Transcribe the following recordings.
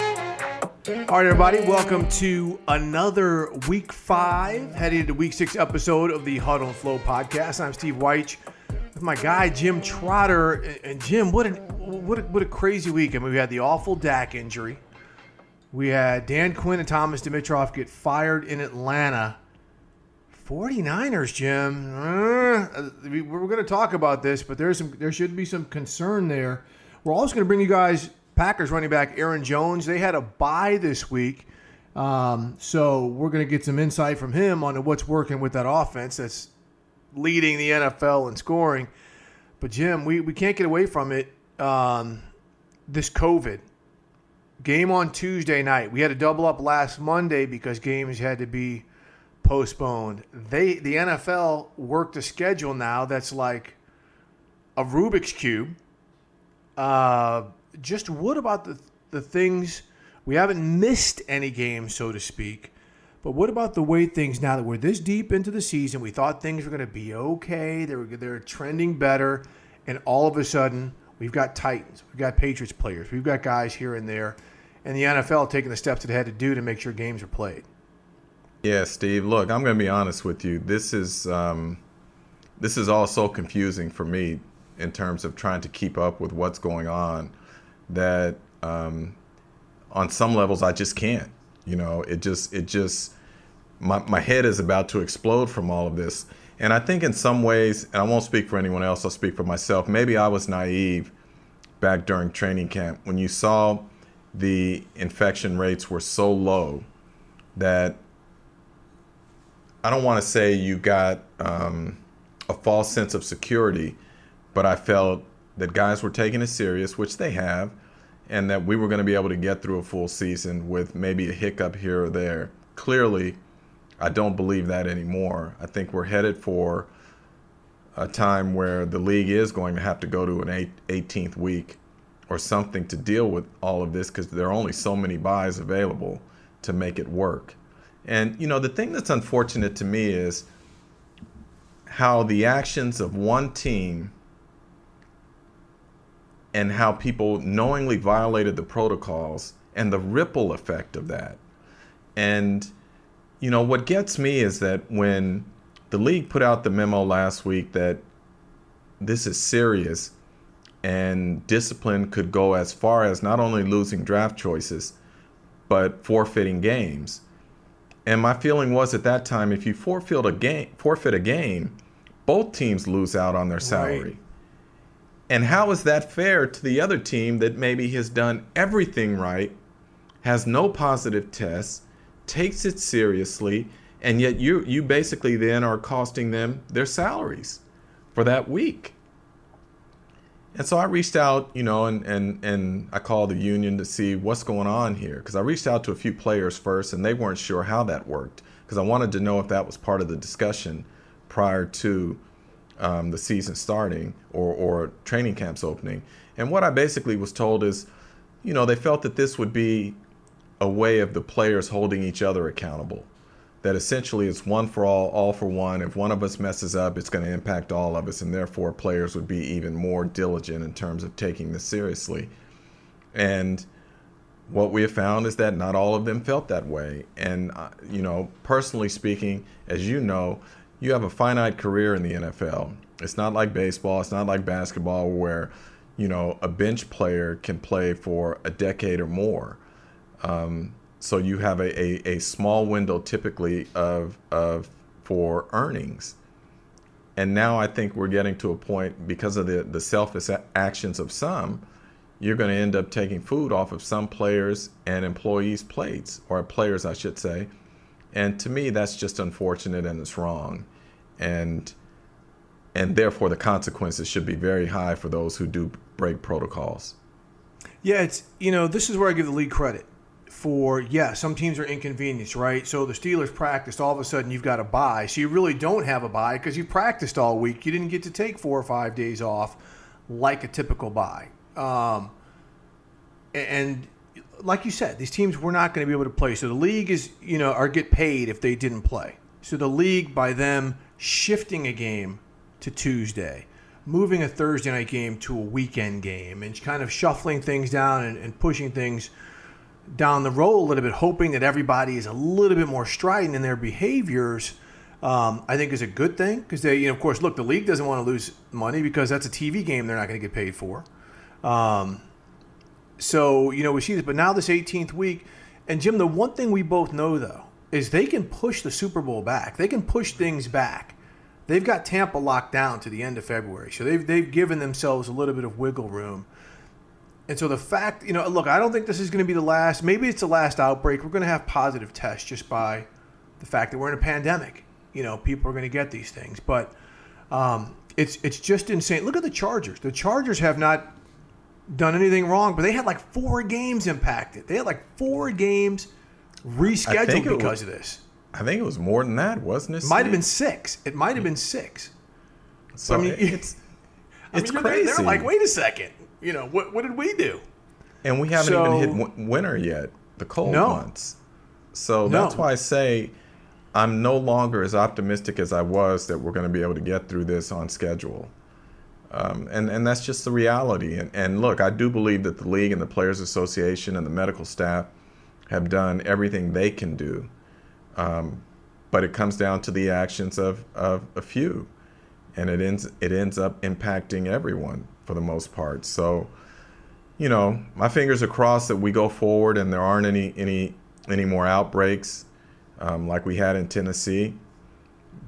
All right, everybody, welcome to another Week 5, heading into Week 6 episode of the Huddle Flow podcast. I'm Steve Weich with my guy, Jim Trotter. And Jim, what a crazy week. I mean, we had the awful Dak injury. We had Dan Quinn and Thomas Dimitroff get fired in Atlanta. 49ers, Jim. We're going to talk about this, but there should be some concern there. We're also going to bring you guys Packers running back Aaron Jones. They had a bye this week, so we're going to get some insight from him on what's working with that offense that's leading the NFL in scoring. But, Jim, we can't get away from it, this COVID. Game on Tuesday night. We had to double up last Monday because games had to be postponed. The NFL worked a schedule now that's like a Rubik's Cube. Just what about the things? We haven't missed any games, so to speak, but what about the way things now that we're this deep into the season? We thought things were going to be okay. They're trending better, and all of a sudden we've got Titans, we've got Patriots players, we've got guys here and there, and the NFL taking the steps that it had to do to make sure games are played. Yeah, Steve, look, I'm going to be honest with you. This is all so confusing for me in terms of trying to keep up with what's going on that on some levels I just can't. You know, it just my head is about to explode from all of this. And I think in some ways, and I won't speak for anyone else, I'll speak for myself. Maybe I was naive back during training camp when you saw the infection rates were so low that I don't want to say you got a false sense of security, but I felt that guys were taking it serious, which they have, and that we were going to be able to get through a full season with maybe a hiccup here or there. Clearly, I don't believe that anymore. I think we're headed for a time where the league is going to have to go to an 18th week or something to deal with all of this because there are only so many buys available to make it work. And, you know, the thing that's unfortunate to me is how the actions of one team and how people knowingly violated the protocols and the ripple effect of that. And, you know, what gets me is that when the league put out the memo last week that this is serious and discipline could go as far as not only losing draft choices, but forfeiting games. And my feeling was at that time, if you forfeit a game, both teams lose out on their salary. Right. And how is that fair to the other team that maybe has done everything right, has no positive tests, takes it seriously, and yet you basically then are costing them their salaries for that week? And so I reached out, you know, and I called the union to see what's going on here, because I reached out to a few players first and they weren't sure how that worked, because I wanted to know if that was part of the discussion prior to the season starting or training camps opening. And what I basically was told is, you know, they felt that this would be a way of the players holding each other accountable. That essentially it's one for all for one. If one of us messes up, it's going to impact all of us, and therefore players would be even more diligent in terms of taking this seriously. And what we have found is that not all of them felt that way. And, you know, personally speaking, as you know, you have a finite career in the NFL. It's not like baseball. It's not like basketball where, you know, a bench player can play for a decade or more. So you have a small window typically for earnings. And now I think we're getting to a point, because of the selfish actions of some, you're going to end up taking food off of some players and employees' plates, or players, I should say. And to me, that's just unfortunate, and it's wrong. And therefore, the consequences should be very high for those who do break protocols. Yeah, it's, you know, this is where I give the league credit for, yeah, some teams are inconvenienced, right? So the Steelers practiced. All of a sudden, you've got a bye. So you really don't have a bye because you practiced all week. You didn't get to take 4 or 5 days off like a typical bye. And like you said, these teams were not going to be able to play. So the league is, you know, or get paid if they didn't play. So the league, by them shifting a game to Tuesday, moving a Thursday night game to a weekend game, and kind of shuffling things down and pushing things down the road a little bit, hoping that everybody is a little bit more strident in their behaviors, I think is a good thing. Because they, you know, of course, look, the league doesn't want to lose money because that's a TV game they're not going to get paid for. So, you know, we see this, but now this 18th week, and Jim, the one thing we both know, though, is they can push the Super Bowl back. They can push things back. They've got Tampa locked down to the end of February, so they've given themselves a little bit of wiggle room. And so the fact, you know, look, I don't think this is going to be the last. Maybe it's the last outbreak. We're going to have positive tests just by the fact that we're in a pandemic. You know, people are going to get these things, but it's just insane. Look at the Chargers. The Chargers have not done anything wrong, but they had like 4 games impacted. They had like 4 games rescheduled because of this. I think it was more than that, wasn't it? Might have been 6. It might have been 6. So I mean, it's crazy. They're like, wait a second. You know, what did we do? And we haven't even hit winter yet, the cold months. So that's why I say I'm no longer as optimistic as I was that we're going to be able to get through this on schedule. And that's just the reality. And look, I do believe that the league and the Players Association and the medical staff have done everything they can do. But it comes down to the actions of a few, and it ends up impacting everyone for the most part. So, you know, my fingers are crossed that we go forward and there aren't any more outbreaks like we had in Tennessee.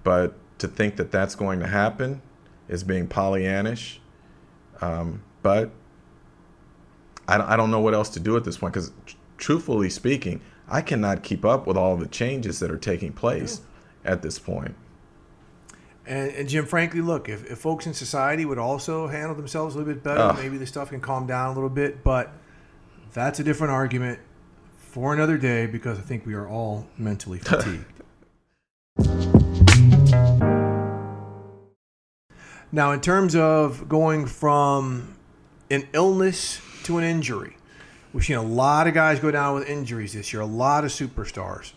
But to think that that's going to happen is being Pollyannish, but I don't know what else to do at this point, because truthfully speaking, I cannot keep up with all the changes that are taking place at this point. And Jim, frankly, look, if folks in society would also handle themselves a little bit better, maybe this stuff can calm down a little bit, but that's a different argument for another day, because I think we are all mentally fatigued. Now, in terms of going from an illness to an injury, we've seen a lot of guys go down with injuries this year, a lot of superstars.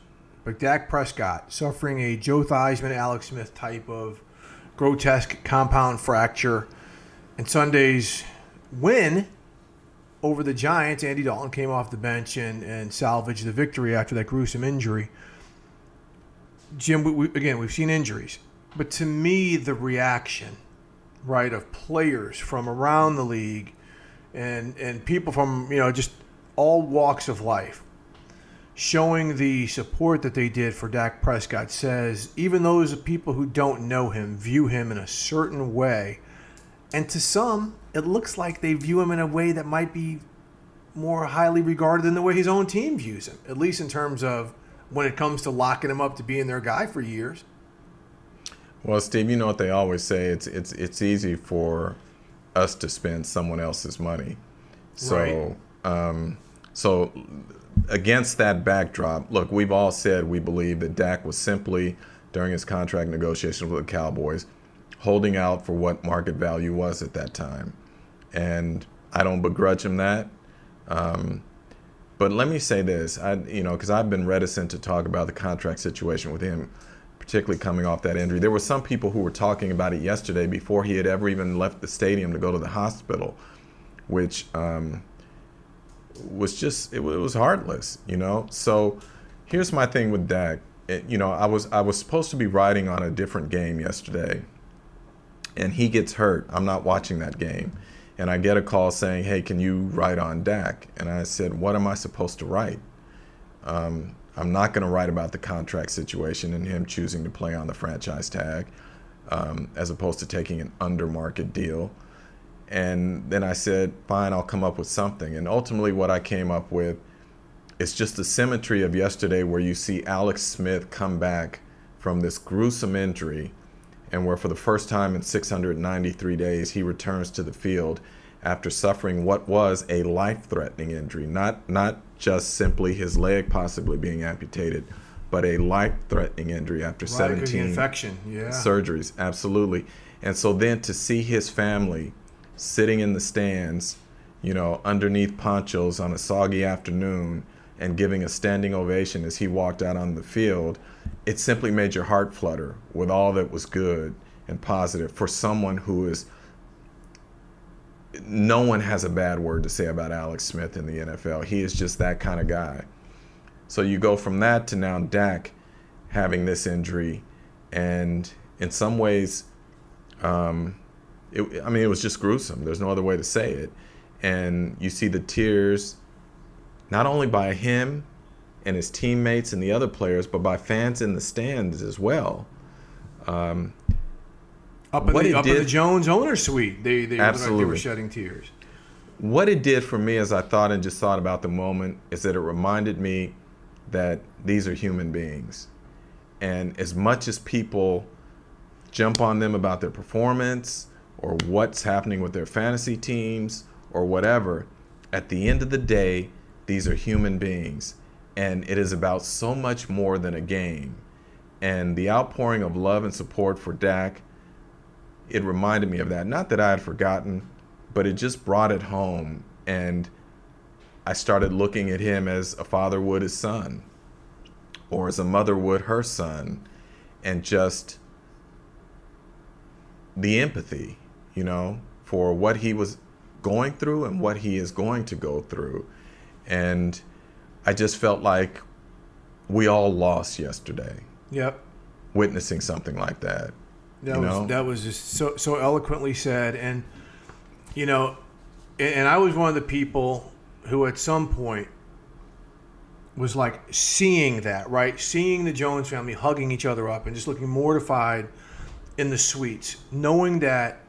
But Dak Prescott suffering a Joe Theismann, Alex Smith type of grotesque compound fracture. And Sunday's win over the Giants, Andy Dalton came off the bench and salvaged the victory after that gruesome injury. Jim, we've seen injuries. But to me, the reaction, right, of players from around the league and people from, you know, just all walks of life showing the support that they did for Dak Prescott says even those people who don't know him view him in a certain way. And to some, it looks like they view him in a way that might be more highly regarded than the way his own team views him, at least in terms of when it comes to locking him up to being their guy for years. Well, Steve, you know what they always say, it's easy for us to spend someone else's money. So, right. So against that backdrop, look, we've all said we believe that Dak was simply, during his contract negotiations with the Cowboys, holding out for what market value was at that time. And I don't begrudge him that. But let me say this, because I've been reticent to talk about the contract situation with him, particularly coming off that injury. There were some people who were talking about it yesterday before he had ever even left the stadium to go to the hospital, which was just, it was heartless, you know? So here's my thing with Dak. I was supposed to be riding on a different game yesterday, and he gets hurt. I'm not watching that game. And I get a call saying, hey, can you write on Dak? And I said, what am I supposed to write? I'm not going to write about the contract situation and him choosing to play on the franchise tag as opposed to taking an under market deal. And then I said, fine, I'll come up with something. And ultimately what I came up with is just the symmetry of yesterday, where you see Alex Smith come back from this gruesome injury, and where for the first time in 693 days, he returns to the field after suffering what was a life-threatening injury, not just simply his leg possibly being amputated, but a life-threatening injury after 17 surgeries, absolutely. And so then to see his family sitting in the stands, you know, underneath ponchos on a soggy afternoon and giving a standing ovation as he walked out on the field, it simply made your heart flutter with all that was good and positive for someone who is, no one has a bad word to say about Alex Smith in the NFL. He is just that kind of guy. So you go from that to now Dak having this injury, and in some ways, it was just gruesome. There's no other way to say it. And you see the tears, not only by him and his teammates and the other players, but by fans in the stands as well. Up in the Jones owner suite, they absolutely were shedding tears. What it did for me as I thought and just thought about the moment is that it reminded me that these are human beings. And as much as people jump on them about their performance or what's happening with their fantasy teams or whatever, at the end of the day, these are human beings, and it is about so much more than a game. And the outpouring of love and support for Dak, it reminded me of that. Not that I had forgotten, but it just brought it home. And I started looking at him as a father would his son, or as a mother would her son, and just the empathy, you know, for what he was going through and what he is going to go through. And I just felt like we all lost yesterday. Yep. Witnessing something like that. That was just so eloquently said. And, you know, and I was one of the people who at some point was like seeing that, right? Seeing the Jones family hugging each other up and just looking mortified in the suites, knowing that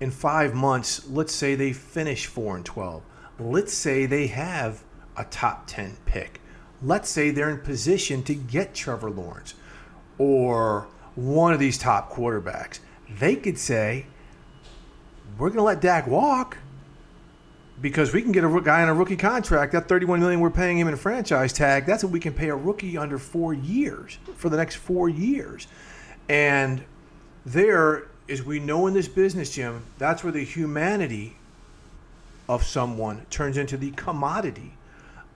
in 5 months, let's say they finish 4-12. Let's say they have a top 10 pick. Let's say they're in position to get Trevor Lawrence or one of these top quarterbacks. They could say, we're going to let Dak walk because we can get a guy on a rookie contract. That $31 million we're paying him in a franchise tag, that's what we can pay a rookie under 4 years for the next 4 years. And there is, we know in this business, Jim, that's where the humanity of someone turns into the commodity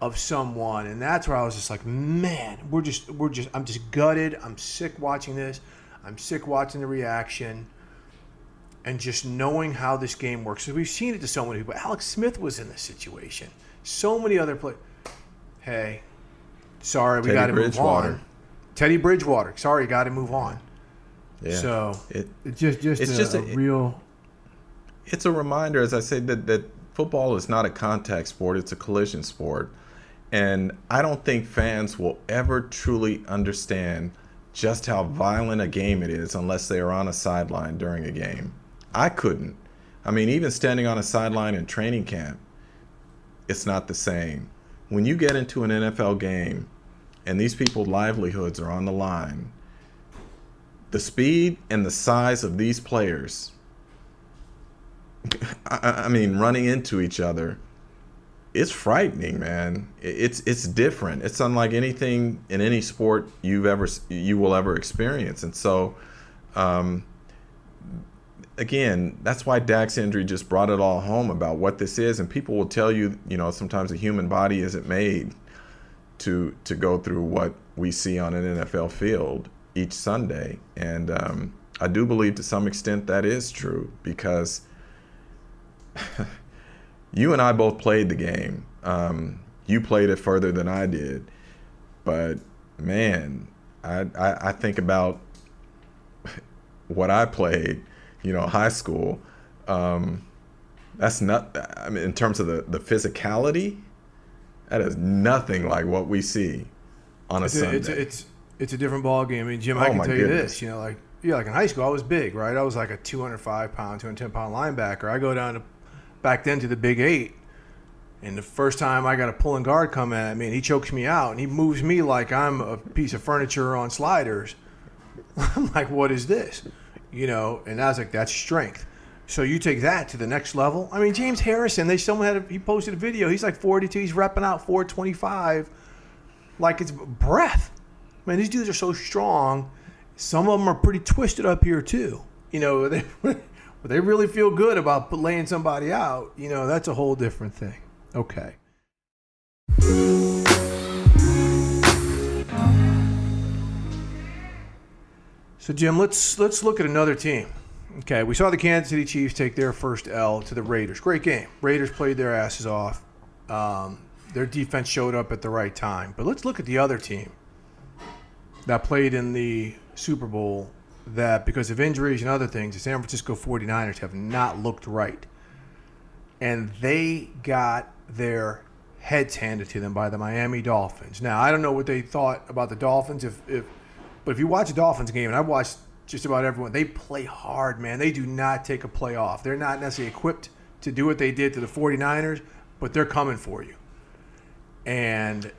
of someone. And that's where I was just like, man, I'm just gutted. I'm sick watching this. I'm sick watching the reaction and just knowing how this game works. Because we've seen it to so many people. Alex Smith was in this situation. So many other players. Hey, sorry, we got to move on. Teddy Bridgewater. Sorry, got to move on. Yeah. So it's just a real. It's a reminder, as I say, that football is not a contact sport, it's a collision sport. And I don't think fans will ever truly understand just how violent a game it is unless they are on a sideline during a game. I couldn't. I mean, even standing on a sideline in training camp, it's not the same. When you get into an NFL game and these people's livelihoods are on the line, the speed and the size of these players, I mean, running into each other, it's frightening, man. It's different. It's unlike anything in any sport you will ever experience. And so again, that's why Dak's injury just brought it all home about what this is. And people will tell you, you know, sometimes the human body isn't made to go through what we see on an NFL field each Sunday. And I do believe to some extent that is true, because you and I both played the game. You played it further than I did. But, man, I think about what I played, you know, high school. That's not, I mean, in terms of the physicality, that is nothing like what we see on a Sunday. It's a different ball game. I mean, Jim, I can tell you this, you know, like, yeah, like in high school, I was big, right? I was like a 205-pound, 210-pound linebacker. I go down to, back then, to the Big Eight, and the first time I got a pulling guard come at me, and he chokes me out, and he moves me like I'm a piece of furniture on sliders. I'm like, what is this? You know, and I was like, that's strength. So you take that to the next level. I mean, James Harrison, he posted a video. He's like 42. He's repping out 425 like it's breath. Man, these dudes are so strong. Some of them are pretty twisted up here too. You know, they really feel good about laying somebody out. You know, that's a whole different thing. Okay. So, Jim, let's look at another team. Okay, we saw the Kansas City Chiefs take their first L to the Raiders. Great game. Raiders played their asses off. Their defense showed up at the right time. But let's look at the other team that played in the Super Bowl that, because of injuries and other things, the San Francisco 49ers have not looked right. And they got their heads handed to them by the Miami Dolphins. Now, I don't know what they thought about the Dolphins. But if you watch a Dolphins game, and I watched just about everyone, they play hard, man. They do not take a play off. They're not necessarily equipped to do what they did to the 49ers, but they're coming for you. And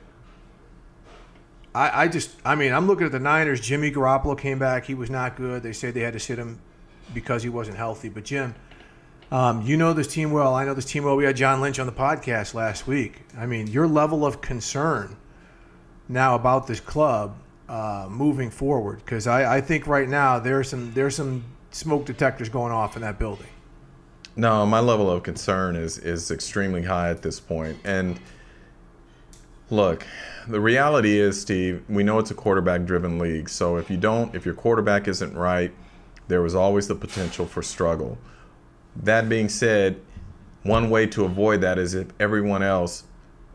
I mean, I'm looking at the Niners. Jimmy Garoppolo came back. He was not good. They said they had to sit him because he wasn't healthy. But, Jim, you know this team well. I know this team well. We had John Lynch on the podcast last week. I mean, your level of concern now about this club moving forward, because I think right now there's some smoke detectors going off in that building. No, my level of concern is extremely high at this point. And look, the reality is, Steve, we know it's a quarterback-driven league. So if your quarterback isn't right, there was always the potential for struggle. That being said, one way to avoid that is if everyone else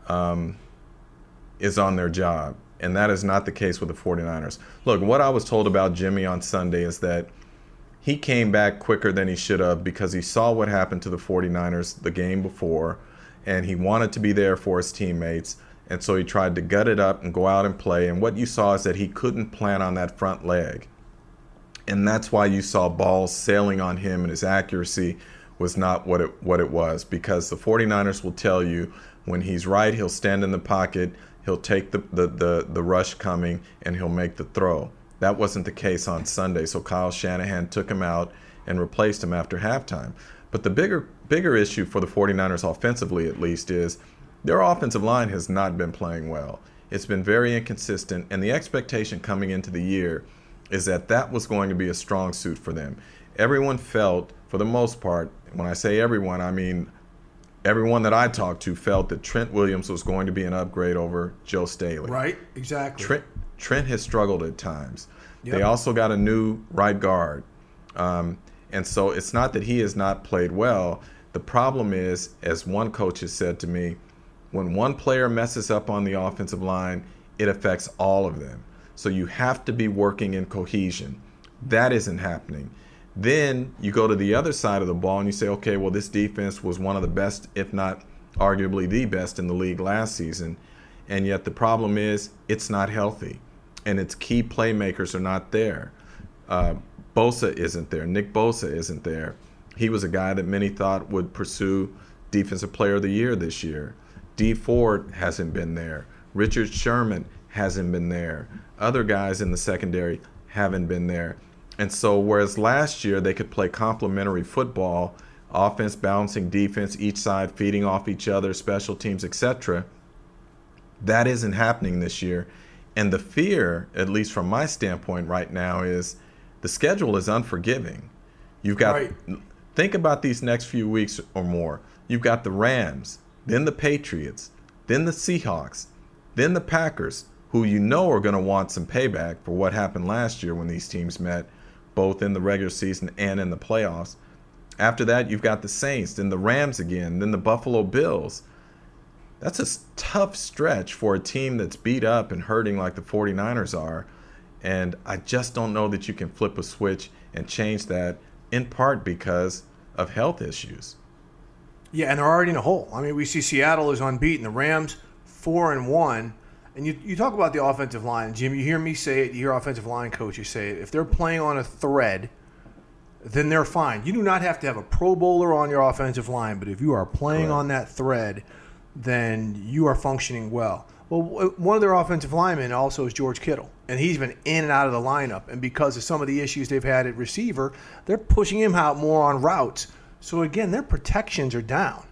is on their job. And that is not the case with the 49ers. Look, what I was told about Jimmy on Sunday is that he came back quicker than he should have because he saw what happened to the 49ers the game before, and he wanted to be there for his teammates, and so he tried to gut it up and go out and play. And what you saw is that he couldn't plant on that front leg. And that's why you saw balls sailing on him, and his accuracy was not what it was, because the 49ers will tell you when he's right, he'll stand in the pocket, he'll take the rush coming, and he'll make the throw. That wasn't the case on Sunday, so Kyle Shanahan took him out and replaced him after halftime. But the bigger issue for the 49ers offensively, at least, is their offensive line has not been playing well. It's been very inconsistent, and the expectation coming into the year is that was going to be a strong suit for them. Everyone felt, for the most part, when I say everyone, I mean everyone that I talked to felt that Trent Williams was going to be an upgrade over Joe Staley. Right, exactly. Trent has struggled at times. Yep. They also got a new right guard. And so it's not that he has not played well. The problem is, as one coach has said to me, when one player messes up on the offensive line, it affects all of them. So you have to be working in cohesion. That isn't happening. Then you go to the other side of the ball and you say, okay, well, this defense was one of the best, if not arguably the best in the league last season. And yet the problem is it's not healthy, and its key playmakers are not there. Bosa isn't there. Nick Bosa isn't there. He was a guy that many thought would pursue Defensive Player of the Year this year. Dee Ford hasn't been there. Richard Sherman hasn't been there. Other guys in the secondary haven't been there. And so whereas last year they could play complementary football, offense balancing defense, each side feeding off each other, special teams, etc., that isn't happening this year. And the fear, at least from my standpoint right now, is the schedule is unforgiving. You've got, think about these next few weeks or more. You've got the Rams, then the Patriots, then the Seahawks, then the Packers, who you know are going to want some payback for what happened last year when these teams met, both in the regular season and in the playoffs. After that, you've got the Saints, then the Rams again, then the Buffalo Bills. That's a tough stretch for a team that's beat up and hurting like the 49ers are. And I just don't know that you can flip a switch and change that, in part because of health issues. Yeah, and they're already in a hole. I mean, we see Seattle is unbeaten. The Rams, 4-1. And you talk about the offensive line. Jim, you hear me say it. You hear offensive line coaches say it. If they're playing on a thread, then they're fine. You do not have to have a Pro Bowler on your offensive line. But if you are playing on that thread, then you are functioning well. Well, one of their offensive linemen also is George Kittle, and he's been in and out of the lineup. And because of some of the issues they've had at receiver, they're pushing him out more on routes. So, again, their protections are down.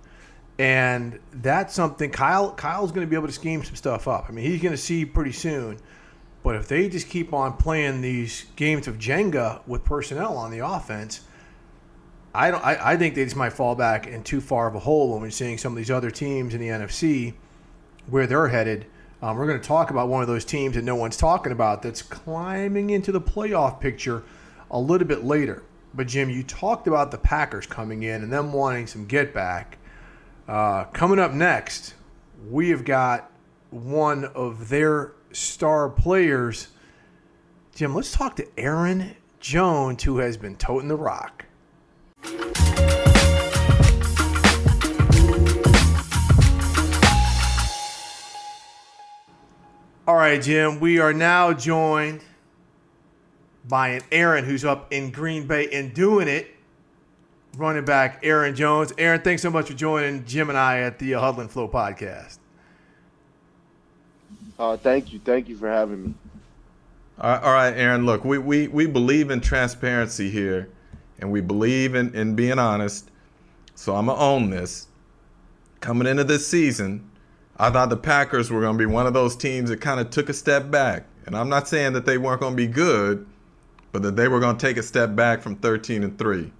And that's something Kyle's going to be able to scheme some stuff up. I mean, he's going to see pretty soon. But if they just keep on playing these games of Jenga with personnel on the offense, I think they just might fall back in too far of a hole when we're seeing some of these other teams in the NFC where they're headed. We're going to talk about one of those teams that no one's talking about that's climbing into the playoff picture a little bit later. But, Jim, you talked about the Packers coming in and them wanting some get back. Coming up next, we have got one of their star players. Jim, let's talk to Aaron Jones, who has been toting the rock. All right, Jim, we are now joined by an Aaron who's up in Green Bay and doing it, running back Aaron Jones. Aaron, thanks so much for joining Jim and I at the Huddle Flow podcast. Thank you. Thank you for having me. All right, Aaron, look, we believe in transparency here, and we believe in being honest, so I'm going to own this. Coming into this season, I thought the Packers were going to be one of those teams that kind of took a step back. And I'm not saying that they weren't going to be good, but that they were going to take a step back from 13-3.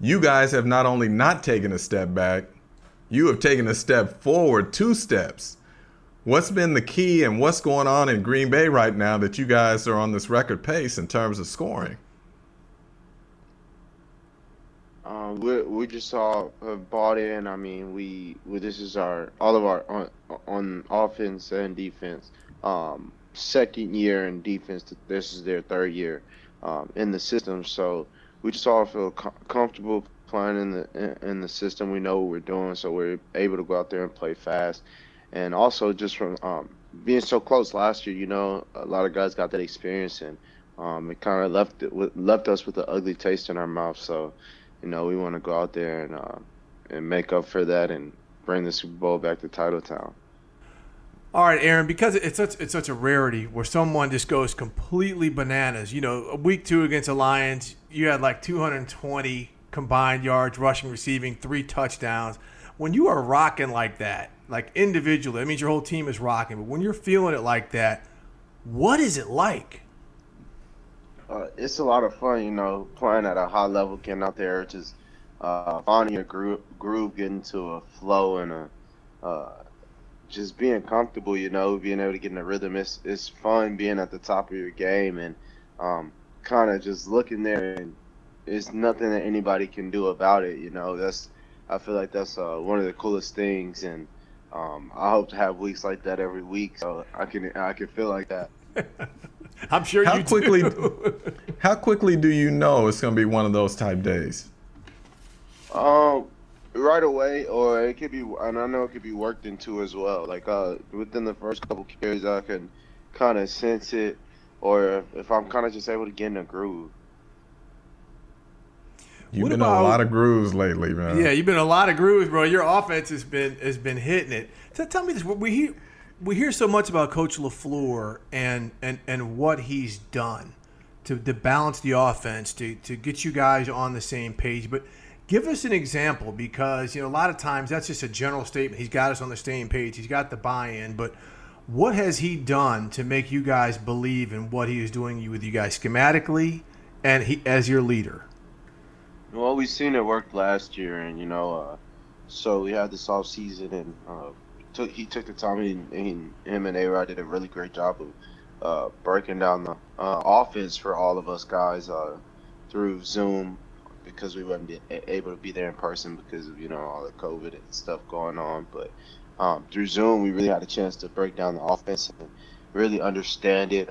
You guys have not only not taken a step back, you have taken a step forward, 2 steps. What's been the key and what's going on in Green Bay right now that you guys are on this record pace in terms of scoring? We just all bought in. I mean, we this is all of our on offense and defense. Second year in defense. This is their third year in the system. So we just all feel comfortable playing in the system. We know what we're doing, so we're able to go out there and play fast. And also just from being so close last year, you know, a lot of guys got that experience, and it kind of left us with an ugly taste in our mouth. So, you know, we want to go out there and make up for that and bring the Super Bowl back to Titletown. All right, Aaron, because it's such a rarity where someone just goes completely bananas. You know, week 2 against the Lions, you had like 220 combined yards, rushing, receiving, 3 touchdowns. When you are rocking like that, like individually, that means your whole team is rocking. But when you're feeling it like that, what is it like? It's a lot of fun, you know, playing at a high level, getting out there, just finding your groove, getting to a flow, and just being comfortable, you know, being able to get in a rhythm. It's fun being at the top of your game and kind of just looking there, and it's nothing that anybody can do about it, you know. I feel like that's one of the coolest things, and I hope to have weeks like that every week, so I can feel like that. I'm sure you do. How quickly do you know it's going to be one of those type days? Right away, or it could be, and I know it could be worked into as well. Like within the first couple carries, I can kind of sense it, or if I'm kind of just able to get in a groove. You've been in a lot of grooves lately, man. Yeah, you've been in a lot of grooves, bro. Your offense has been hitting it. So tell me this: we hear so much about Coach LaFleur and what he's done to balance the offense, to get you guys on the same page. But give us an example, because, you know, a lot of times that's just a general statement. He's got us on the same page. He's got the buy-in. But what has he done to make you guys believe in what he is doing with you guys schematically and as your leader? Well, we seen it work last year, and you know, so we had this off season, and he took the time, and him and A-Rod did a really great job of breaking down the offense for all of us guys through Zoom, because we wouldn't be able to be there in person because of, you know, all the COVID and stuff going on. But through Zoom, we really had a chance to break down the offense and really understand it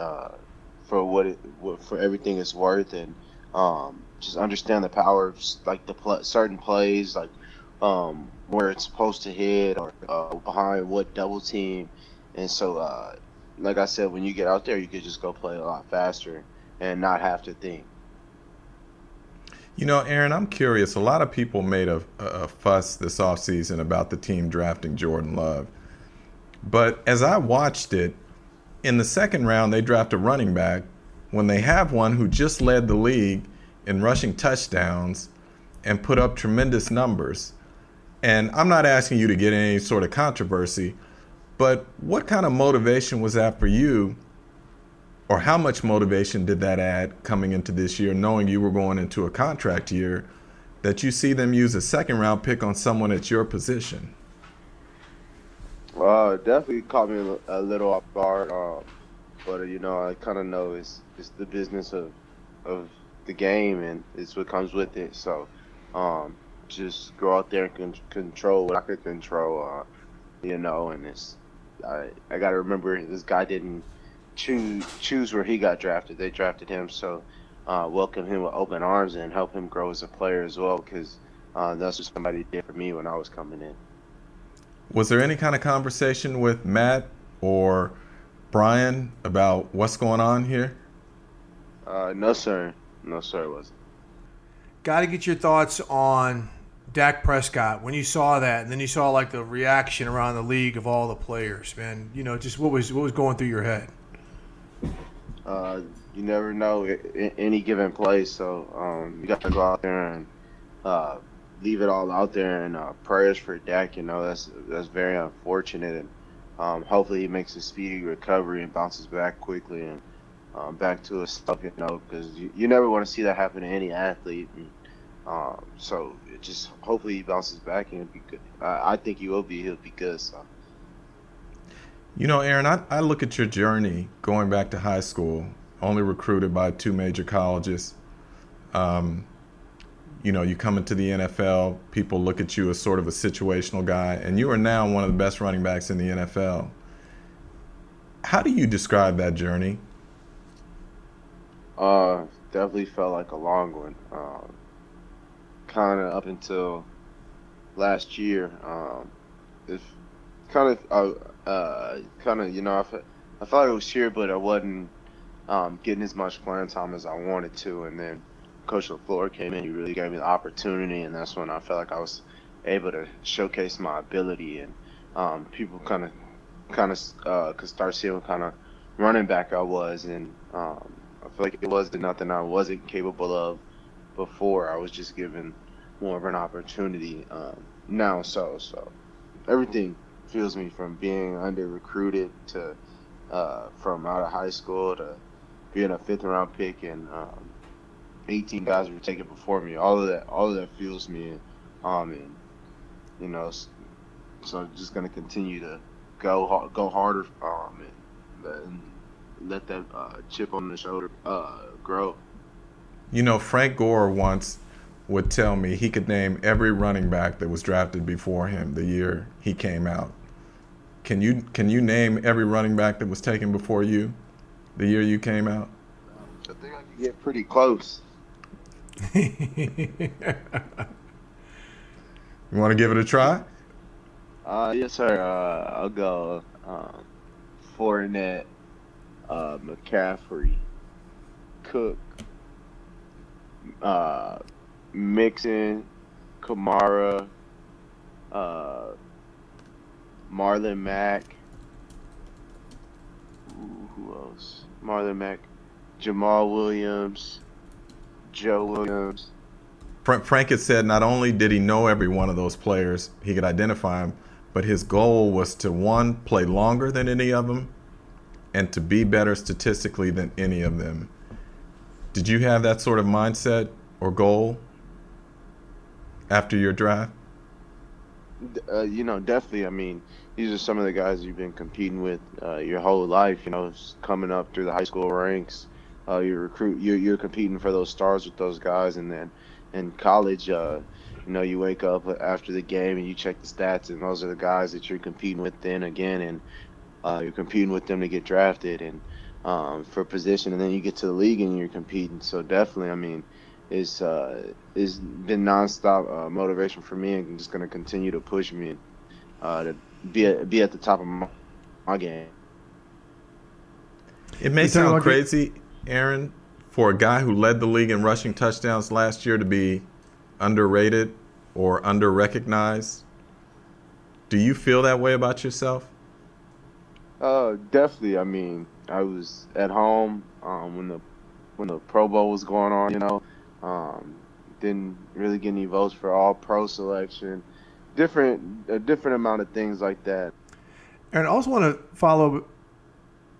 for what everything it's worth, and just understand the power of like the certain plays, like where it's supposed to hit, or behind what double team. And so, like I said, when you get out there, you could just go play a lot faster and not have to think. You know, Aaron, I'm curious. A lot of people made a fuss this offseason about the team drafting Jordan Love. But as I watched it, in the second round, they draft a running back when they have one who just led the league in rushing touchdowns and put up tremendous numbers. And I'm not asking you to get any sort of controversy, but what kind of motivation was that for you, or how much motivation did that add coming into this year, knowing you were going into a contract year, that you see them use a second-round pick on someone at your position? Well, it definitely caught me a little off guard, but, you know, I kind of know it's the business of the game, and it's what comes with it. So just go out there and control what I could control, you know. And it's I got to remember, this guy didn't choose where he got drafted. They drafted him, so welcome him with open arms and help him grow as a player as well, because that's what somebody did for me when I was coming in. Was there any kind of conversation with Matt or Brian about what's going on here? No, sir, it wasn't. Got to get your thoughts on Dak Prescott. When you saw that, and then you saw like the reaction around the league of all the players, man, you know, just what was going through your head? You never know in any given play, so you got to go out there and leave it all out there, and prayers for Dak. You know, that's very unfortunate, and hopefully he makes a speedy recovery and bounces back quickly and back to his stuff, you know, because you never want to see that happen to any athlete. And, so it just hopefully he bounces back and it'll be good. I think he will be. He'll be good. So. You know, Aaron, I look at your journey going back to high school, only recruited by two major colleges. You know, you come into the NFL, people look at you as sort of a situational guy, and you are now one of the best running backs in the NFL. How do you describe that journey? Definitely felt like a long one. Kind of up until last year, it's kind of you know, I thought it was here, but I wasn't getting as much playing time as I wanted to. And then Coach LaFleur came in; he really gave me the opportunity, and that's when I felt like I was able to showcase my ability. And people kind of could start seeing what kind of running back I was, and I feel like it wasn't nothing I wasn't capable of before. I was just given more of an opportunity now. So everything fuels me, from being under recruited to from out of high school to being a 5th round pick, and 18 guys were taken before me. All of that fuels me, and you know, so I'm just gonna continue to go harder, and let that chip on the shoulder grow. You know, Frank Gore once would tell me he could name every running back that was drafted before him the year he came out. Can you name every running back that was taken before you the year you came out? I think I can get pretty close. You want to give it a try? Yes, sir. I'll go Fournette, McCaffrey, Cook, Mixon, Kamara, Marlon Mack. Ooh, who else? Marlon Mack, Jamal Williams, Joe Williams. Frank had said not only did he know every one of those players, he could identify them, but his goal was to, one, play longer than any of them, and to be better statistically than any of them. Did you have that sort of mindset or goal? after your draft? You know, definitely. I mean, these are some of the guys you've been competing with your whole life. You know, coming up through the high school ranks, you're competing for those stars with those guys, and then in college, you know, you wake up after the game and you check the stats, and those are the guys that you're competing with then again, and you're competing with them to get drafted and for position, and then you get to the league and you're competing. So definitely, I mean, it's been nonstop motivation for me, and just going to continue to push me to be at the top of my game. It may sound crazy, Aaron, for a guy who led the league in rushing touchdowns last year to be underrated or underrecognized. Do you feel that way about yourself? Definitely. I mean, I was at home when the Pro Bowl was going on. You know, didn't really get any votes for all pro selection. A different amount of things like that. And I also want to follow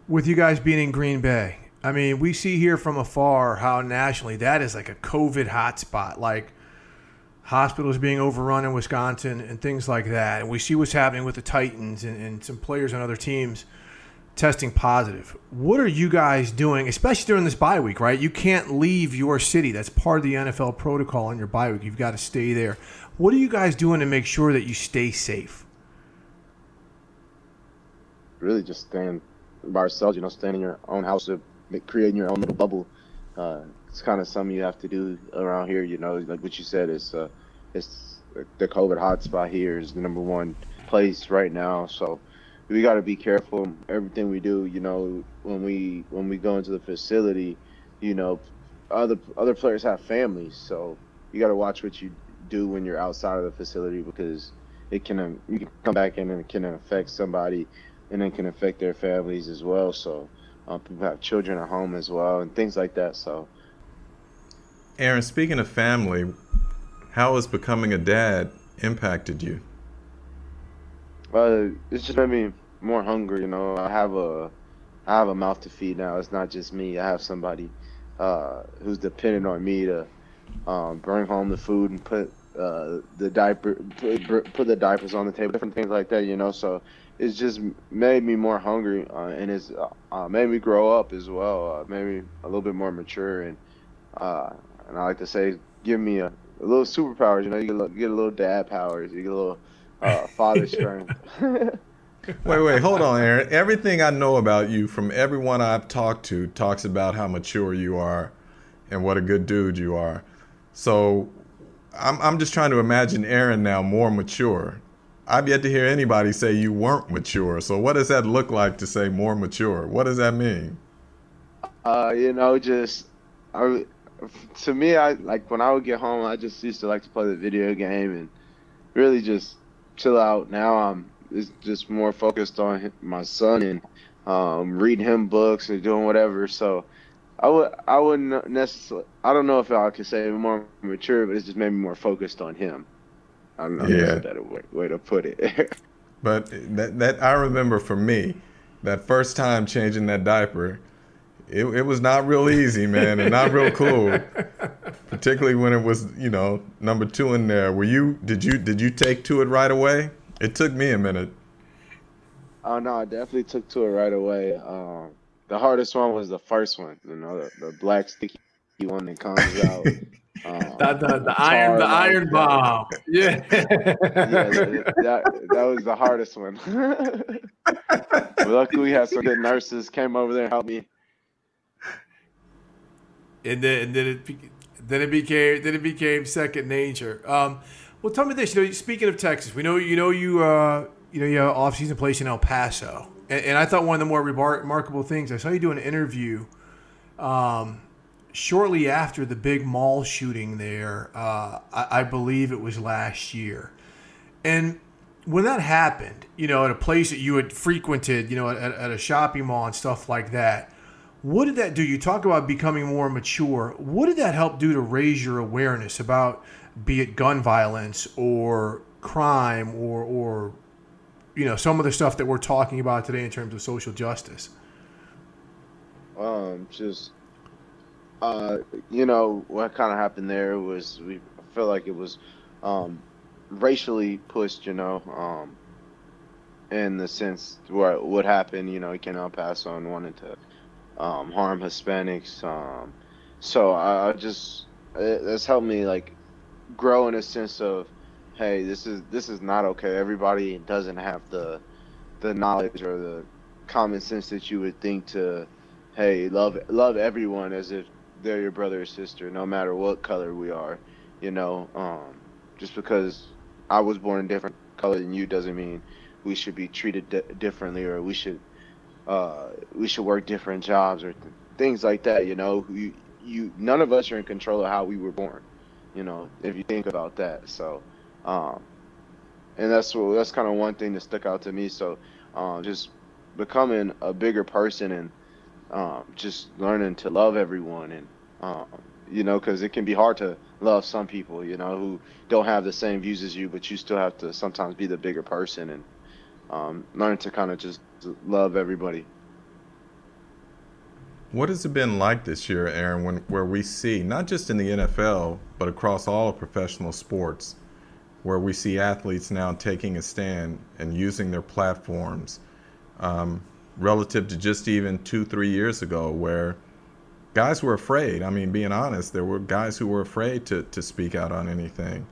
with you guys being in Green Bay. I mean, we see here from afar how nationally that is like a COVID hotspot, like hospitals being overrun in Wisconsin and things like that. And we see what's happening with the Titans and some players on other teams testing positive. What are you guys doing, especially during this bye week, right? You can't leave your city. That's part of the NFL protocol on your bye week. You've got to stay there. What are you guys doing to make sure that you stay safe? Really just staying by ourselves, you know, staying in your own house, creating your own little bubble. It's kind of something you have to do around here, you know, like what you said, it's the COVID hotspot here is the #1 place right now. So we got to be careful everything we do, you know, when we go into the facility, you know, other players have families. So you got to watch what you do when you're outside of the facility, because you can come back in and it can affect somebody, and it can affect their families as well. So people have children at home as well and things like that. So, Aaron, speaking of family, how has becoming a dad impacted you? It's just made me more hungry. You know, I have a mouth to feed now. It's not just me. I have somebody who's dependent on me to bring home the food and put the diapers on the table, different things like that. You know, so. It's just made me more hungry, and it's made me grow up as well, made me a little bit more mature, and I like to say, give me a little superpowers, you know, you get a little dad powers, you get a little father strength. Wait, hold on, Aaron. Everything I know about you from everyone I've talked to talks about how mature you are and what a good dude you are. So I'm just trying to imagine Aaron now more mature. I've yet to hear anybody say you weren't mature. So what does that look like to say more mature? What does that mean? You know, to me, I like when I would get home, I just used to like to play the video game and really just chill out. Now it's just more focused on my son and reading him books and doing whatever. So I wouldn't necessarily. I don't know if I could say more mature, but it's just made me more focused on him. I don't know if that's a better way to put it. But that I remember for me, that first time changing that diaper, it was not real easy, man, and not real cool. Particularly when it was, you know, #2 in there. Did you take to it right away? It took me a minute. Oh no, I definitely took to it right away. The hardest one was the first one, you know, the black sticky one that comes out. The iron bomb. Yeah. that was the hardest one. Luckily, we had some good nurses came over there and helped me. And then it became second nature. Well, tell me this. You know, speaking of Texas, we know you have off-season place in El Paso, and I thought one of the more remarkable things, I saw you do an interview. Shortly after the big mall shooting there, I believe it was last year. And when that happened, you know, at a place that you had frequented, you know, at a shopping mall and stuff like that, what did that do? You talk about becoming more mature. What did that help do to raise your awareness about, be it gun violence or crime or you know, some of the stuff that we're talking about today in terms of social justice? You know, what kind of happened there was, I feel like it was racially pushed, you know, in the sense where what happened, you know, he El Paso and wanted to harm Hispanics. So I just, that's helped me like grow in a sense of, hey, this is not okay. Everybody doesn't have the knowledge or the common sense that you would think to, hey, love everyone as if they're your brother or sister, no matter what color we are, you know. Just because I was born a different color than you doesn't mean we should be treated differently, or we should work different jobs, or things like that, you know. None of us are in control of how we were born, you know, if you think about that. So and that's kind of one thing that stuck out to me. So just becoming a bigger person and just learning to love everyone, and you know, because it can be hard to love some people, you know, who don't have the same views as you, but you still have to sometimes be the bigger person, and learn to kind of just love everybody. What has it been like this year, Aaron, where we see, not just in the NFL, but across all of professional sports, where we see athletes now taking a stand and using their platforms, relative to just even 2-3 years ago, where guys were afraid. I mean, being honest, there were guys who were afraid to speak out on anything.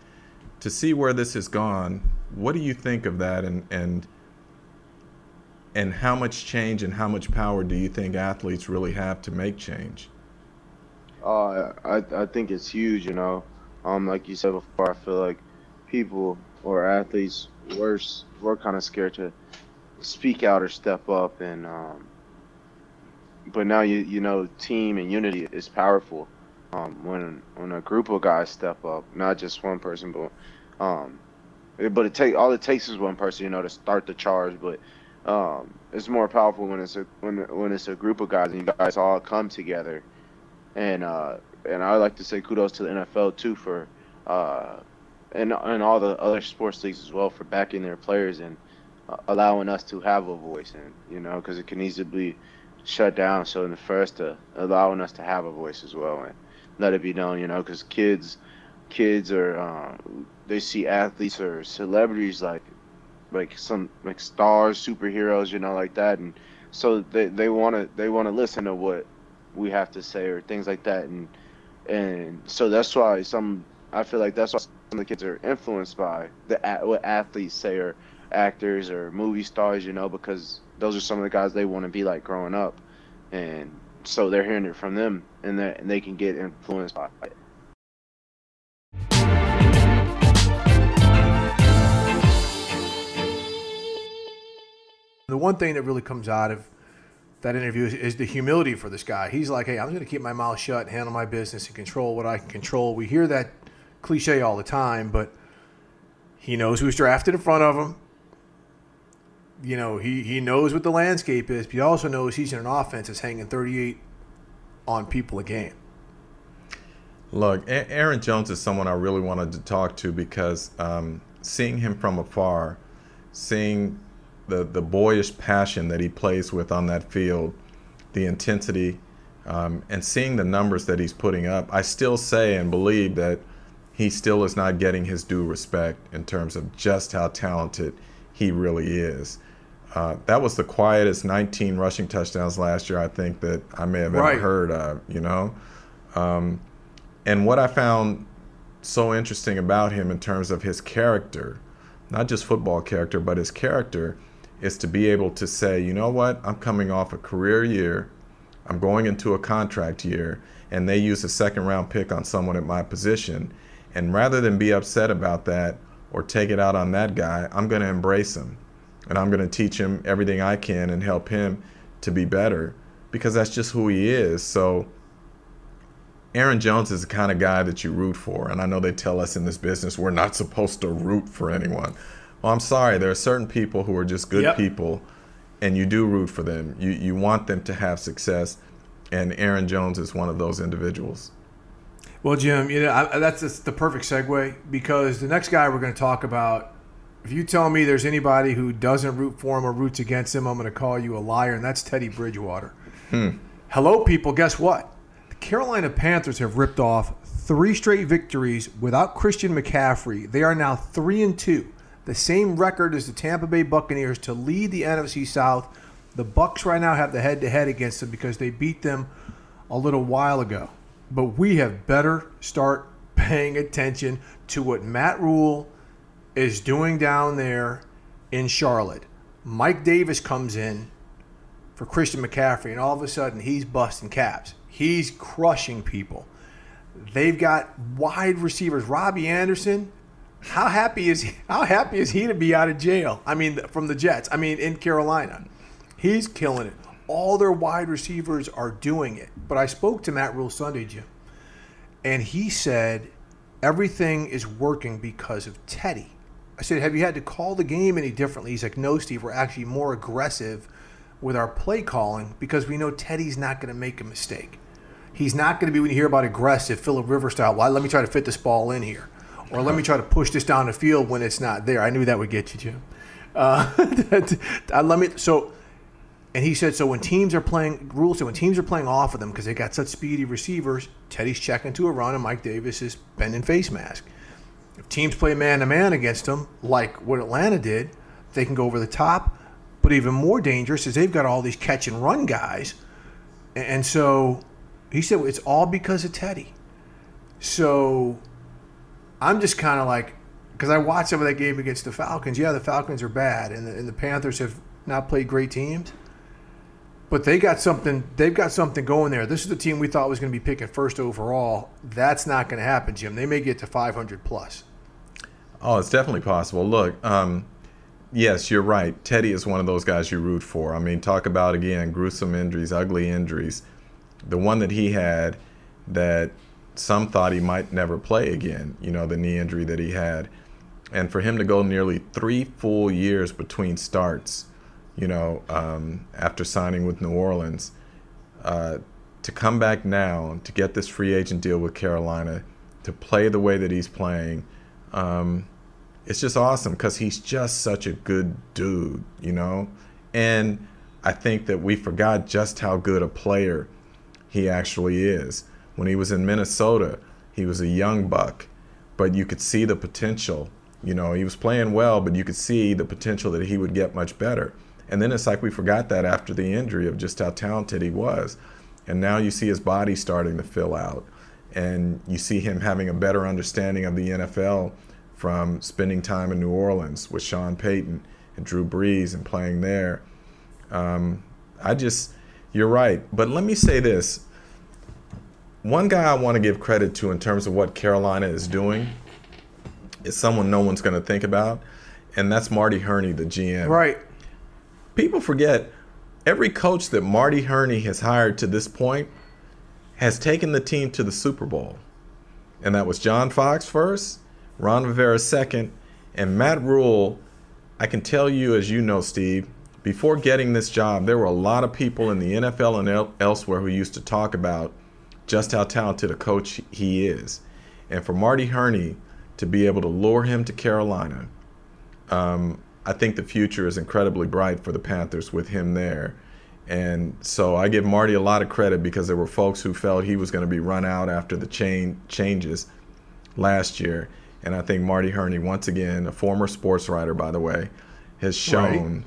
To see where this has gone, what do you think of that, and how much change and how much power do you think athletes really have to make change? I think it's huge, you know. Like you said before, I feel like people or athletes were kind of scared to speak out or step up, and but now you know, team and unity is powerful. When a group of guys step up, not just one person, but all it takes is one person, you know, to start the charge. But it's more powerful when it's a group of guys and you guys all come together. And I like to say kudos to the NFL too for and all the other sports leagues as well for backing their players and allowing us to have a voice, and you know, because it can easily be shut down. So in the first, allowing us to have a voice as well and let it be known, you know, because kids are they see athletes or celebrities like stars, superheroes, you know, like that, and so they want to listen to what we have to say or things like that, and so that's why some of the kids are influenced by what athletes say or actors or movie stars, you know, because those are some of the guys they want to be like growing up, and so they're hearing it from them, and they can get influenced by it. The one thing that really comes out of that interview is the humility for this guy. He's like, hey, I'm going to keep my mouth shut, handle my business, and control what I can control. We hear that cliche all the time, but he knows who's drafted in front of him. You know, he knows what the landscape is, but he also knows he's in an offense that's hanging 38 on people a game. Look, Aaron Jones is someone I really wanted to talk to because seeing him from afar, seeing the boyish passion that he plays with on that field, the intensity, and seeing the numbers that he's putting up, I still say and believe that he still is not getting his due respect in terms of just how talented he really is. That was the quietest 19 rushing touchdowns last year I think that I may have ever heard of, you know. And what I found so interesting about him in terms of his character, not just football character, but his character, is to be able to say, you know what, I'm coming off a career year, I'm going into a contract year, and they use a second-round pick on someone at my position. And rather than be upset about that or take it out on that guy, I'm going to embrace him. And I'm going to teach him everything I can and help him to be better, because that's just who he is. So Aaron Jones is the kind of guy that you root for. And I know they tell us in this business we're not supposed to root for anyone. Well, I'm sorry. There are certain people who are just good people, and you do root for them. You want them to have success. And Aaron Jones is one of those individuals. Well, Jim, you know, that's the perfect segue, because the next guy we're going to talk about, if you tell me there's anybody who doesn't root for him or roots against him, I'm going to call you a liar, and that's Teddy Bridgewater. Hello, people. Guess what? The Carolina Panthers have ripped off three straight victories without Christian McCaffrey. They are now 3-2, the same record as the Tampa Bay Buccaneers to lead the NFC South. The Bucs right now have the head-to-head against them because they beat them a little while ago. But we have better start paying attention to what Matt Rhule is doing down there in Charlotte. Mike Davis comes in for Christian McCaffrey, and all of a sudden he's busting caps. He's crushing people. They've got wide receivers. Robbie Anderson, how happy is he to be out of jail? I mean, from the Jets. I mean, in Carolina. He's killing it. All their wide receivers are doing it. But I spoke to Matt Rhule Sunday, Jim, and he said everything is working because of Teddy. I said, have you had to call the game any differently? He's like, no, Steve, we're actually more aggressive with our play calling because we know Teddy's not going to make a mistake. He's not going to be, when you hear about aggressive, Phillip Rivers style, well, let me try to fit this ball in here, or let me try to push this down the field when it's not there. I knew that would get you, Jim. And he said, so when teams are playing, Rhule said, when teams are playing off of them because they got such speedy receivers, Teddy's checking to a run and Mike Davis is bending face mask. If teams play man-to-man against them, like what Atlanta did, they can go over the top. But even more dangerous is they've got all these catch-and-run guys. And so he said, it's all because of Teddy. So I'm just kind of like, because I watched some of that game against the Falcons. Yeah, the Falcons are bad, and the Panthers have not played great teams. But they've got something going there. This is the team we thought was going to be picking first overall. That's not going to happen, Jim. They may get to 500 plus. Oh, it's definitely possible. Look, yes, you're right. Teddy is one of those guys you root for. I mean, talk about, again, gruesome injuries, ugly injuries. The one that he had that some thought he might never play again, you know, the knee injury that he had. And for him to go nearly 3 full years between starts, you know, after signing with New Orleans, to come back now, to get this free agent deal with Carolina, to play the way that he's playing, it's just awesome because he's just such a good dude, you know. And I think that we forgot just how good a player he actually is. When he was in Minnesota, he was a young buck, but you could see the potential. You know, he was playing well, but you could see the potential that he would get much better. And then it's like we forgot that after the injury, of just how talented he was. And now you see his body starting to fill out. And you see him having a better understanding of the NFL from spending time in New Orleans with Sean Payton and Drew Brees and playing there. You're right. But let me say this. One guy I want to give credit to in terms of what Carolina is doing is someone no one's going to think about, and that's Marty Hurney, the GM. Right. People forget every coach that Marty Hurney has hired to this point has taken the team to the Super Bowl. And that was John Fox first, Ron Rivera second, and Matt Rhule. I can tell you, as you know, Steve, before getting this job, there were a lot of people in the NFL and elsewhere who used to talk about just how talented a coach he is. And for Marty Hurney to be able to lure him to Carolina, I think the future is incredibly bright for the Panthers with him there. And so I give Marty a lot of credit because there were folks who felt he was going to be run out after the changes last year. And I think Marty Hurney, once again, a former sports writer, by the way, has shown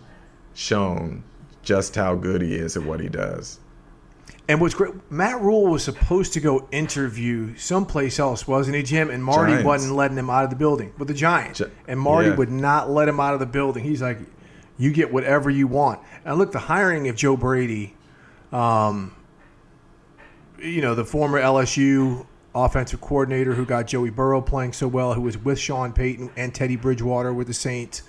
just how good he is at what he does. And what's great, Matt Rhule was supposed to go interview someplace else, wasn't he, Jim? And Marty wasn't letting him out of the building with the Giants. And Marty would not let him out of the building. He's like, you get whatever you want. And look, the hiring of Joe Brady, you know, the former LSU offensive coordinator who got Joey Burrow playing so well, who was with Sean Payton and Teddy Bridgewater with the Saints.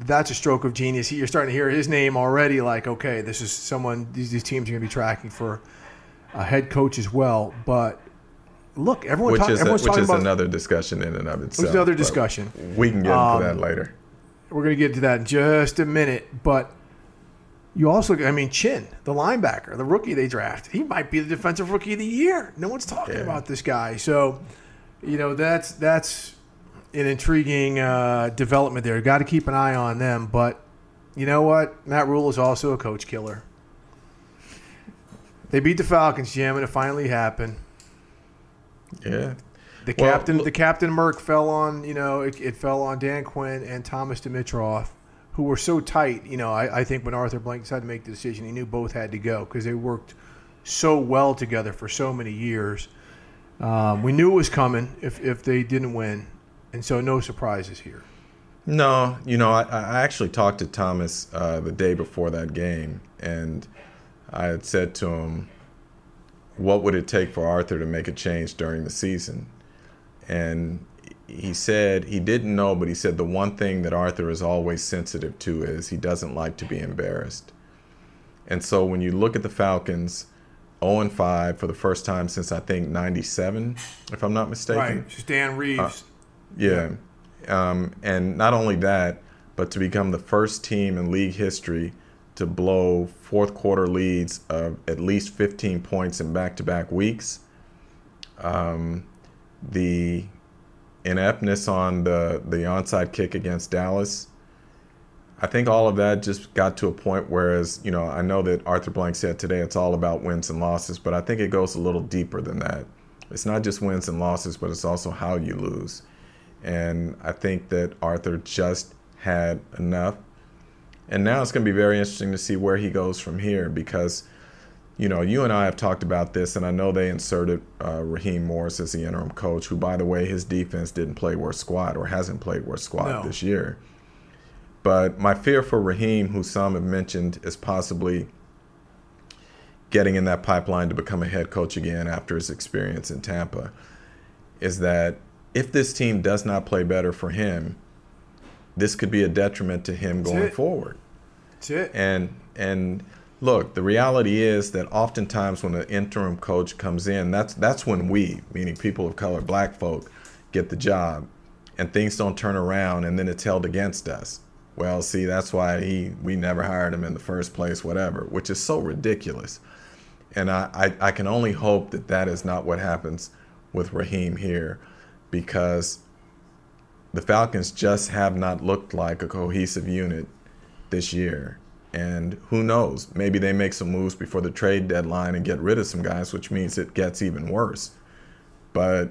That's a stroke of genius. You're starting to hear his name already, like, okay, this is someone these teams are going to be tracking for a head coach as well. But look, everyone's talking about another discussion in and of itself. It's another discussion. We can get into that later. We're going to get to that in just a minute. But you also, I mean, Chin, the linebacker, the rookie they draft, he might be the defensive rookie of the year. No one's talking about this guy. So, you know, that's an intriguing development there. Got to keep an eye on them. But you know what? Matt Rhule is also a coach killer. They beat the Falcons, Jim, and it finally happened. Yeah. The captain Merc fell on, you know, it fell on Dan Quinn and Thomas Dimitroff, who were so tight. You know, I think when Arthur Blank decided to make the decision, he knew both had to go because they worked so well together for so many years. We knew it was coming if they didn't win, and so no surprises here. No, you know, I actually talked to Thomas the day before that game, and I had said to him, what would it take for Arthur to make a change during the season? And he said he didn't know, but he said the one thing that Arthur is always sensitive to is he doesn't like to be embarrassed. And so when you look at the Falcons, 0-5 for the first time since, I think, 97, if I'm not mistaken. Right, Dan Reeves. Yeah. And not only that, but to become the first team in league history to blow fourth quarter leads of at least 15 points in back-to-back weeks. The ineptness on the onside kick against Dallas, I think all of that just got to a point whereas, you know, I know that Arthur Blank said today it's all about wins and losses, but I think it goes a little deeper than that. It's not just wins and losses, but it's also how you lose. And I think that Arthur just had enough. And now it's going to be very interesting to see where he goes from here because, you know, you and I have talked about this, and I know they inserted Raheem Morris as the interim coach, who, by the way, his defense didn't play worse squad or hasn't played worse squad this year. But my fear for Raheem, who some have mentioned, is possibly getting in that pipeline to become a head coach again after his experience in Tampa, is that if this team does not play better for him, this could be a detriment to him going forward. That's it. And look, the reality is that oftentimes when an interim coach comes in, that's when we, meaning people of color, black folk, get the job, and things don't turn around, and then it's held against us. Well, see, that's why we never hired him in the first place, whatever, which is so ridiculous. And I can only hope that that is not what happens with Raheem here, because the Falcons just have not looked like a cohesive unit this year. And who knows? Maybe they make some moves before the trade deadline and get rid of some guys, which means it gets even worse. But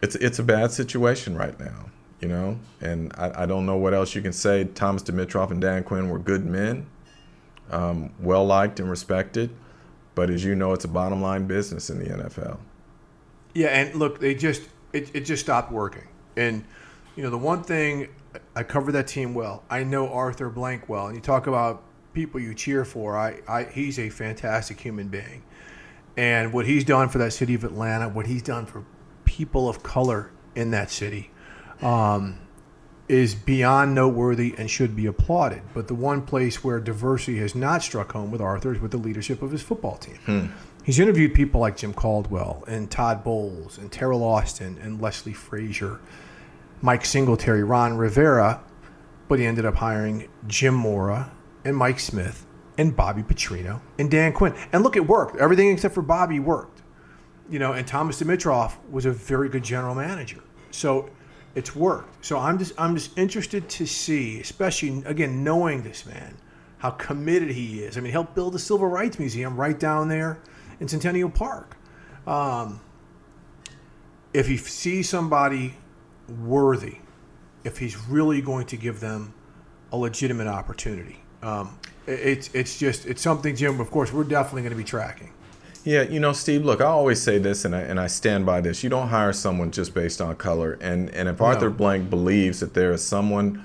it's a bad situation right now, you know? And I don't know what else you can say. Thomas Dimitroff and Dan Quinn were good men, well-liked and respected. But as you know, it's a bottom-line business in the NFL. Yeah, and look, it just stopped working. And, you know, the one thing, I cover that team well. I know Arthur Blank well. And you talk about people you cheer for. He's a fantastic human being. And what he's done for that city of Atlanta, what he's done for people of color in that city is beyond noteworthy and should be applauded. But the one place where diversity has not struck home with Arthur is with the leadership of his football team. He's interviewed people like Jim Caldwell and Todd Bowles and Terrell Austin and Leslie Frazier, Mike Singletary, Ron Rivera, but he ended up hiring Jim Mora and Mike Smith and Bobby Petrino and Dan Quinn. And look, it worked. Everything except for Bobby worked. You know, and Thomas Dimitroff was a very good general manager. So it's worked. So I'm just interested to see, especially, again, knowing this man, how committed he is. I mean, he helped build a Civil Rights Museum right down there in Centennial Park. If he sees somebody worthy, if he's really going to give them a legitimate opportunity. It's something, Jim, of course, we're definitely going to be tracking. Yeah, you know, Steve, look, I always say this, and I stand by this. You don't hire someone just based on color. And if Arthur Blank believes that there is someone,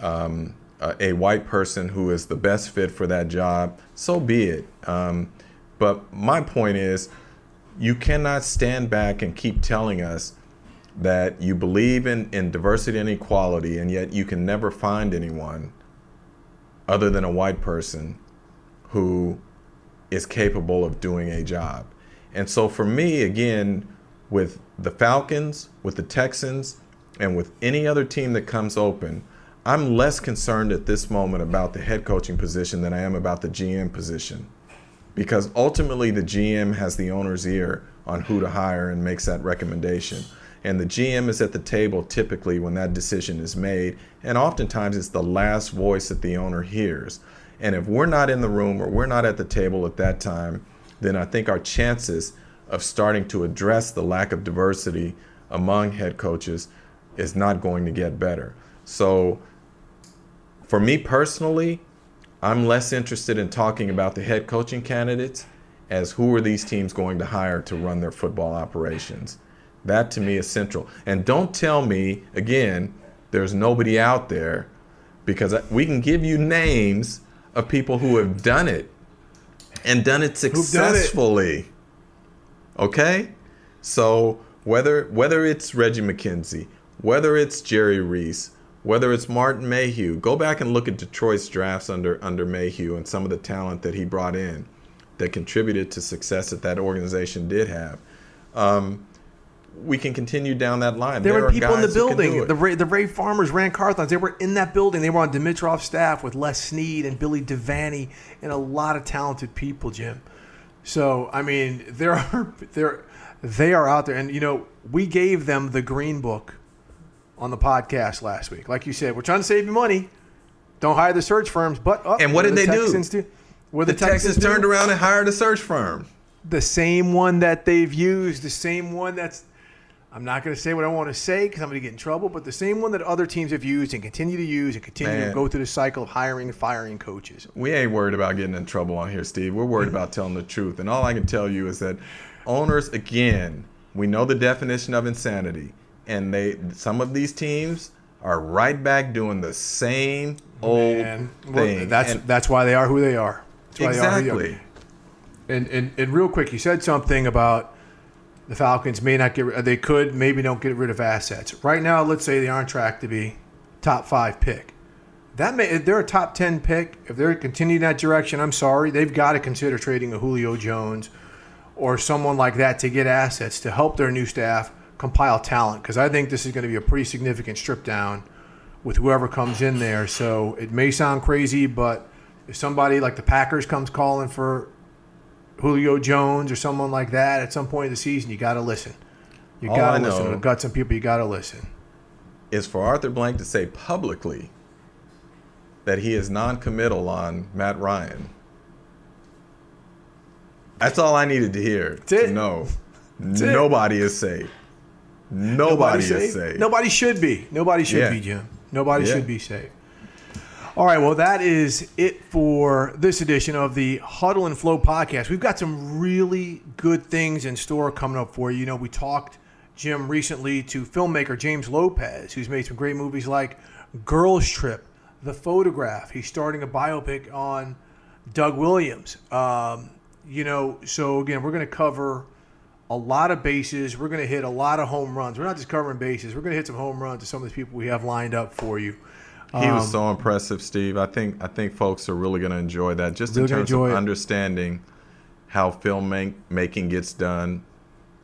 a white person who is the best fit for that job, so be it. But my point is, you cannot stand back and keep telling us that you believe in diversity and equality, and yet you can never find anyone other than a white person who is capable of doing a job. And so for me, again, with the Falcons, with the Texans, and with any other team that comes open, I'm less concerned at this moment about the head coaching position than I am about the GM position, because ultimately the GM has the owner's ear on who to hire and makes that recommendation. And the GM is at the table typically when that decision is made. And oftentimes it's the last voice that the owner hears. And if we're not in the room or we're not at the table at that time, then I think our chances of starting to address the lack of diversity among head coaches is not going to get better. So for me personally, I'm less interested in talking about the head coaching candidates as who are these teams going to hire to run their football operations. That to me is central. And don't tell me, again, there's nobody out there, because we can give you names of people who have done it and done it successfully. Okay? So whether it's Reggie McKenzie, whether it's Jerry Reese, whether it's Martin Mayhew, go back and look at Detroit's drafts under Mayhew and some of the talent that he brought in that contributed to success that that organization did have. We can continue down that line. There were people in the building. The Ray Farmers, Rand Carthons, they were in that building. They were on Dimitroff's staff with Les Snead and Billy Devaney and a lot of talented people, Jim. So, I mean, they are out there. And, you know, we gave them the Green Book on the podcast last week. Like you said, we're trying to save you money. Don't hire the search firms. But and what did they do? The Texans turned around and hired a search firm. The same one that they've used, the same one that's... I'm not going to say what I want to say because I'm going to get in trouble, but the same one that other teams have used and continue to use and continue to go through the cycle of hiring and firing coaches. We ain't worried about getting in trouble on here, Steve. We're worried about telling the truth. And all I can tell you is that owners, again, we know the definition of insanity. And some of these teams are right back doing the same old thing. Well, that's why they are who they are. Exactly. And real quick, you said something about the Falcons may not get – they could, maybe don't get rid of assets. Right now, let's say they are on track to be top 5 pick. If they're a top 10 pick, if they're continuing that direction, I'm sorry, they've got to consider trading a Julio Jones or someone like that to get assets to help their new staff compile talent, because I think this is going to be a pretty significant strip down with whoever comes in there. So it may sound crazy, but if somebody like the Packers comes calling for – Julio Jones or someone like that at some point in the season, you got to listen. You got to listen. We've got some people you got to listen. Is for Arthur Blank to say publicly that he is non-committal on Matt Ryan. That's all I needed to hear. No, nobody is safe. Nobody is safe. Nobody should be. Nobody should be, Jim. Nobody should be safe. All right, well, that is it for this edition of the Huddle and Flow podcast. We've got some really good things in store coming up for you. You know, we talked, Jim, recently to filmmaker James Lopez, who's made some great movies like Girls Trip, The Photograph. He's starting a biopic on Doug Williams. You know, so, again, we're going to cover a lot of bases. We're going to hit a lot of home runs. We're not just covering bases. We're going to hit some home runs to some of the people we have lined up for you. He was so impressive, Steve. I think folks are really going to enjoy that, just in terms of understanding how filmmaking gets done,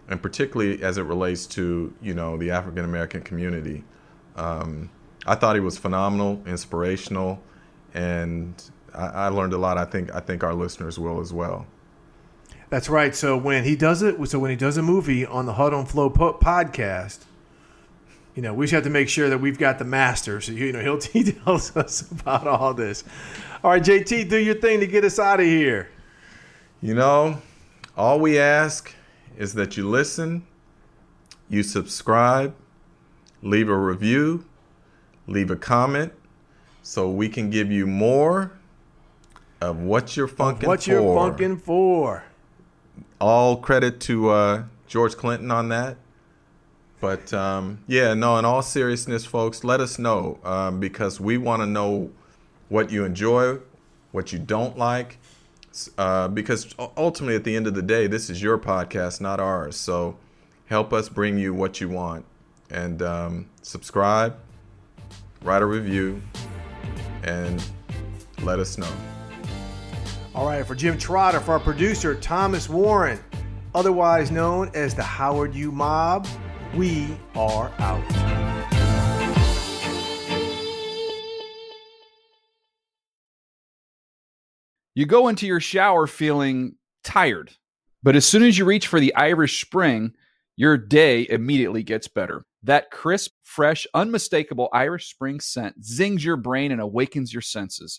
and particularly as it relates to, you know, the African American community. I thought he was phenomenal, inspirational, and I learned a lot. I think our listeners will as well. That's right. So when he does a movie on the Huddle and Flow podcast, you know, we just have to make sure that we've got the master. So, you know, he tells us about all this. All right, JT, do your thing to get us out of here. You know, all we ask is that you listen, you subscribe, leave a review, leave a comment, so we can give you more of what you're funkin' for. What you're funkin' for. All credit to George Clinton on that. But, in all seriousness, folks, let us know, because we want to know what you enjoy, what you don't like, because ultimately, at the end of the day, this is your podcast, not ours. So help us bring you what you want, and subscribe, write a review, and let us know. All right. For Jim Trotter, for our producer, Thomas Warren, otherwise known as the Howard U. Mob, we are out. You go into your shower feeling tired, but as soon as you reach for the Irish Spring, your day immediately gets better. That crisp, fresh, unmistakable Irish Spring scent zings your brain and awakens your senses.